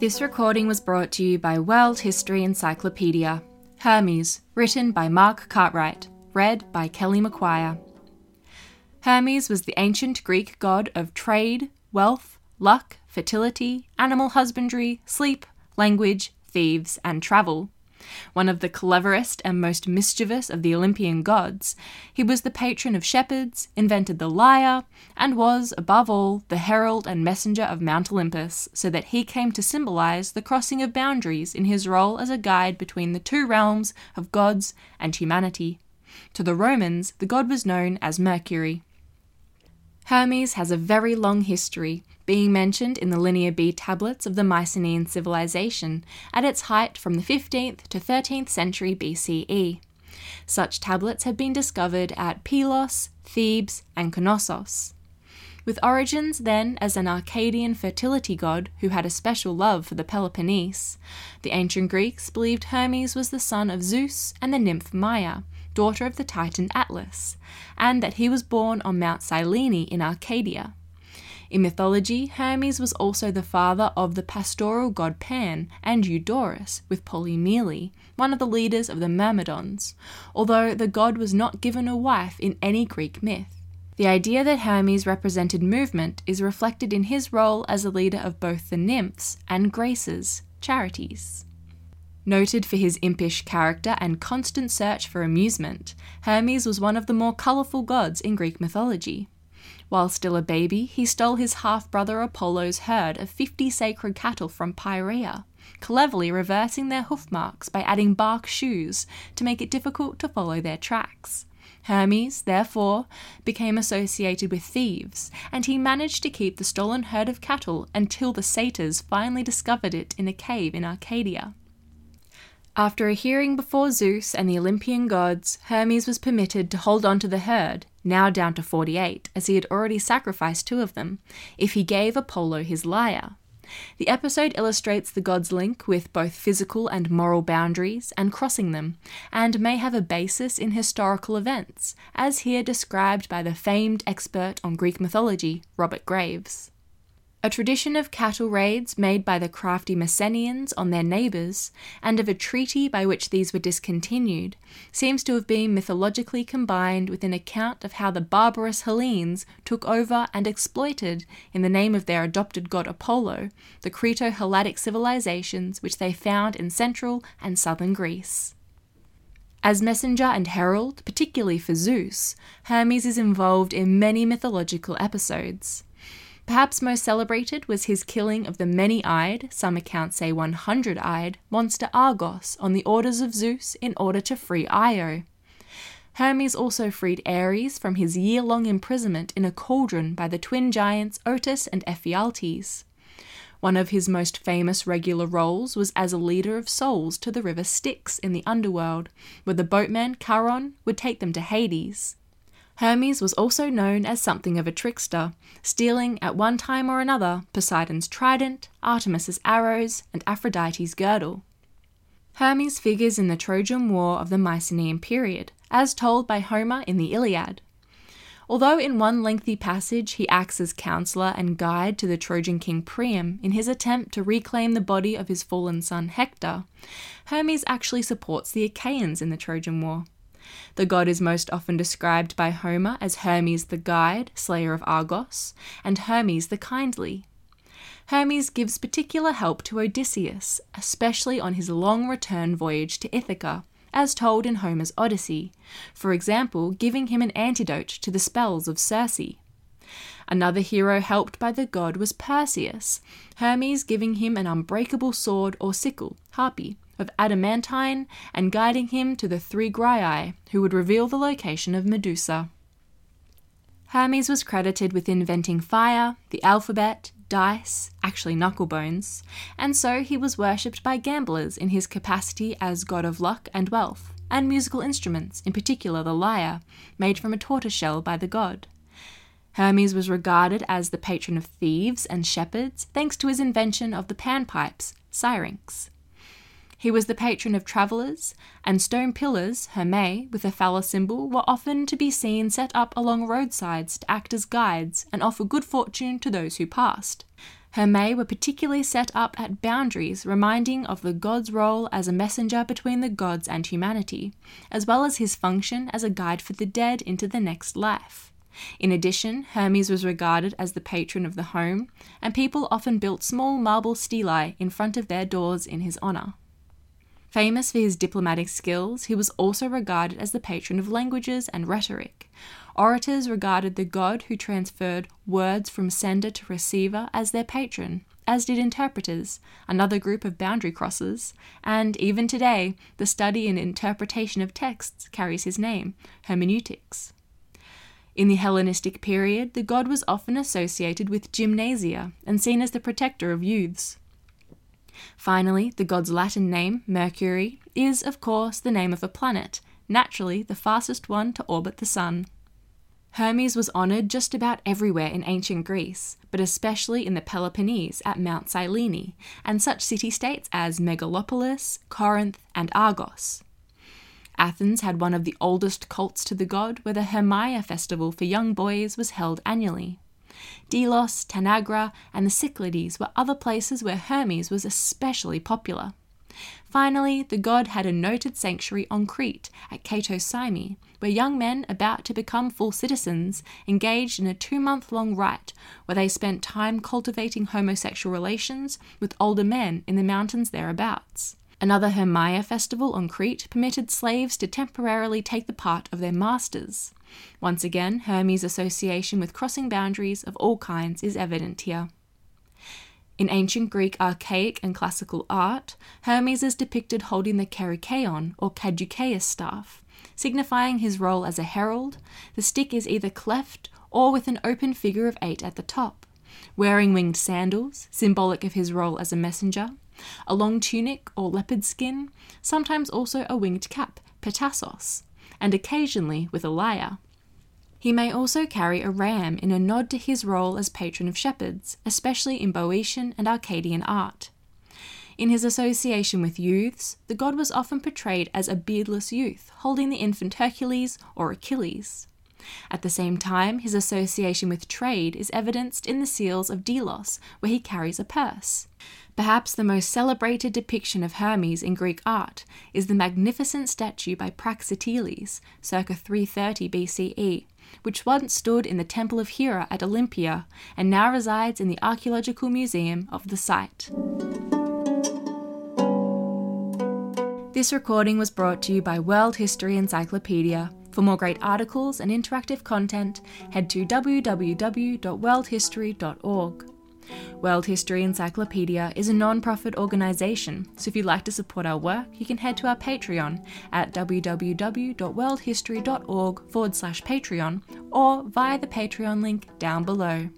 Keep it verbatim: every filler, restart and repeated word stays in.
This recording was brought to you by World History Encyclopedia. Hermes, written by Mark Cartwright, read by Kelly Macquire. Hermes was the ancient Greek god of trade, wealth, luck, fertility, animal husbandry, sleep, language, thieves, and travel. One of the cleverest and most mischievous of the Olympian gods, he was the patron of shepherds, invented the lyre, and was, above all, the herald and messenger of Mount Olympus, so that he came to symbolize the crossing of boundaries in his role as a guide between the two realms of gods and humanity. To the Romans, the god was known as Mercury. Hermes has a very long history, being mentioned in the Linear B tablets of the Mycenaean civilization at its height from the fifteenth to thirteenth century B C E. Such tablets have been discovered at Pylos, Thebes, and Knossos. With origins then as an Arcadian fertility god who had a special love for the Peloponnese, the ancient Greeks believed Hermes was the son of Zeus and the nymph Maia, daughter of the Titan Atlas, and that he was born on Mount Silene in Arcadia. In mythology, Hermes was also the father of the pastoral god Pan and Eudorus with Polymele, one of the leaders of the Myrmidons, although the god was not given a wife in any Greek myth. The idea that Hermes represented movement is reflected in his role as a leader of both the nymphs and Graces, charities. Noted for his impish character and constant search for amusement, Hermes was one of the more colourful gods in Greek mythology. While still a baby, he stole his half-brother Apollo's herd of fifty sacred cattle from Pieria, cleverly reversing their hoof marks by adding bark shoes to make it difficult to follow their tracks. Hermes, therefore, became associated with thieves, and he managed to keep the stolen herd of cattle until the satyrs finally discovered it in a cave in Arcadia. After a hearing before Zeus and the Olympian gods, Hermes was permitted to hold on to the herd, now down to forty-eight, as he had already sacrificed two of them, if he gave Apollo his lyre. The episode illustrates the god's link with both physical and moral boundaries and crossing them, and may have a basis in historical events, as here described by the famed expert on Greek mythology, Robert Graves. A tradition of cattle raids made by the crafty Messenians on their neighbours, and of a treaty by which these were discontinued, seems to have been mythologically combined with an account of how the barbarous Hellenes took over and exploited, in the name of their adopted god Apollo, the Creto-Helladic civilizations which they found in central and southern Greece. As messenger and herald, particularly for Zeus, Hermes is involved in many mythological episodes. Perhaps most celebrated was his killing of the many-eyed, some accounts say one hundred-eyed, monster Argos on the orders of Zeus in order to free Io. Hermes also freed Ares from his year-long imprisonment in a cauldron by the twin giants Otus and Ephialtes. One of his most famous regular roles was as a leader of souls to the river Styx in the underworld, where the boatman Charon would take them to Hades. Hermes was also known as something of a trickster, stealing at one time or another Poseidon's trident, Artemis's arrows, and Aphrodite's girdle. Hermes figures in the Trojan War of the Mycenaean period, as told by Homer in the Iliad. Although in one lengthy passage he acts as counsellor and guide to the Trojan king Priam in his attempt to reclaim the body of his fallen son Hector, Hermes actually supports the Achaeans in the Trojan War. The god is most often described by Homer as Hermes the Guide, slayer of Argos, and Hermes the Kindly. Hermes gives particular help to Odysseus, especially on his long return voyage to Ithaca, as told in Homer's Odyssey, for example giving him an antidote to the spells of Circe. Another hero helped by the god was Perseus, Hermes giving him an unbreakable sword or sickle, harpy, of adamantine and guiding him to the three Graii, who would reveal the location of Medusa. Hermes was credited with inventing fire, the alphabet, dice, actually knucklebones, and so he was worshipped by gamblers in his capacity as god of luck and wealth, and musical instruments, in particular the lyre, made from a tortoiseshell by the god. Hermes was regarded as the patron of thieves and shepherds thanks to his invention of the panpipes, syrinx. He was the patron of travellers, and stone pillars, Hermes, with a phallus symbol, were often to be seen set up along roadsides to act as guides and offer good fortune to those who passed. Hermes were particularly set up at boundaries reminding of the god's role as a messenger between the gods and humanity, as well as his function as a guide for the dead into the next life. In addition, Hermes was regarded as the patron of the home, and people often built small marble stelae in front of their doors in his honour. Famous for his diplomatic skills, he was also regarded as the patron of languages and rhetoric. Orators regarded the god who transferred words from sender to receiver as their patron, as did interpreters, another group of boundary crossers, and even today, the study and interpretation of texts carries his name, hermeneutics. In the Hellenistic period, the god was often associated with gymnasia and seen as the protector of youths. Finally, the god's Latin name, Mercury, is, of course, the name of a planet, naturally the fastest one to orbit the sun. Hermes was honoured just about everywhere in ancient Greece, but especially in the Peloponnese at Mount Silene, and such city-states as Megalopolis, Corinth, and Argos. Athens had one of the oldest cults to the god, where the Hermia festival for young boys was held annually. Delos, Tanagra, and the Cyclades were other places where Hermes was especially popular. Finally, the god had a noted sanctuary on Crete at Katosymi, where young men about to become full citizens engaged in a two-month-long rite where they spent time cultivating homosexual relations with older men in the mountains thereabouts. Another Hermia festival on Crete permitted slaves to temporarily take the part of their masters. Once again, Hermes' association with crossing boundaries of all kinds is evident here. In ancient Greek archaic and classical art, Hermes is depicted holding the kerykeion or caduceus staff, signifying his role as a herald. The stick is either cleft or with an open figure of eight at the top, wearing winged sandals, symbolic of his role as a messenger, a long tunic or leopard skin, sometimes also a winged cap, petasos, and occasionally with a lyre. He may also carry a ram in a nod to his role as patron of shepherds, especially in Boeotian and Arcadian art. In his association with youths, the god was often portrayed as a beardless youth, holding the infant Hercules or Achilles. At the same time, his association with trade is evidenced in the seals of Delos, where he carries a purse. Perhaps the most celebrated depiction of Hermes in Greek art is the magnificent statue by Praxiteles, circa three thirty B C E, which once stood in the Temple of Hera at Olympia and now resides in the Archaeological Museum of the site. This recording was brought to you by World History Encyclopedia. For more great articles and interactive content, head to w w w dot world history dot org. World History Encyclopedia is a non-profit organisation, so if you'd like to support our work, you can head to our Patreon at w w w dot world history dot org forward slash Patreon or via the Patreon link down below.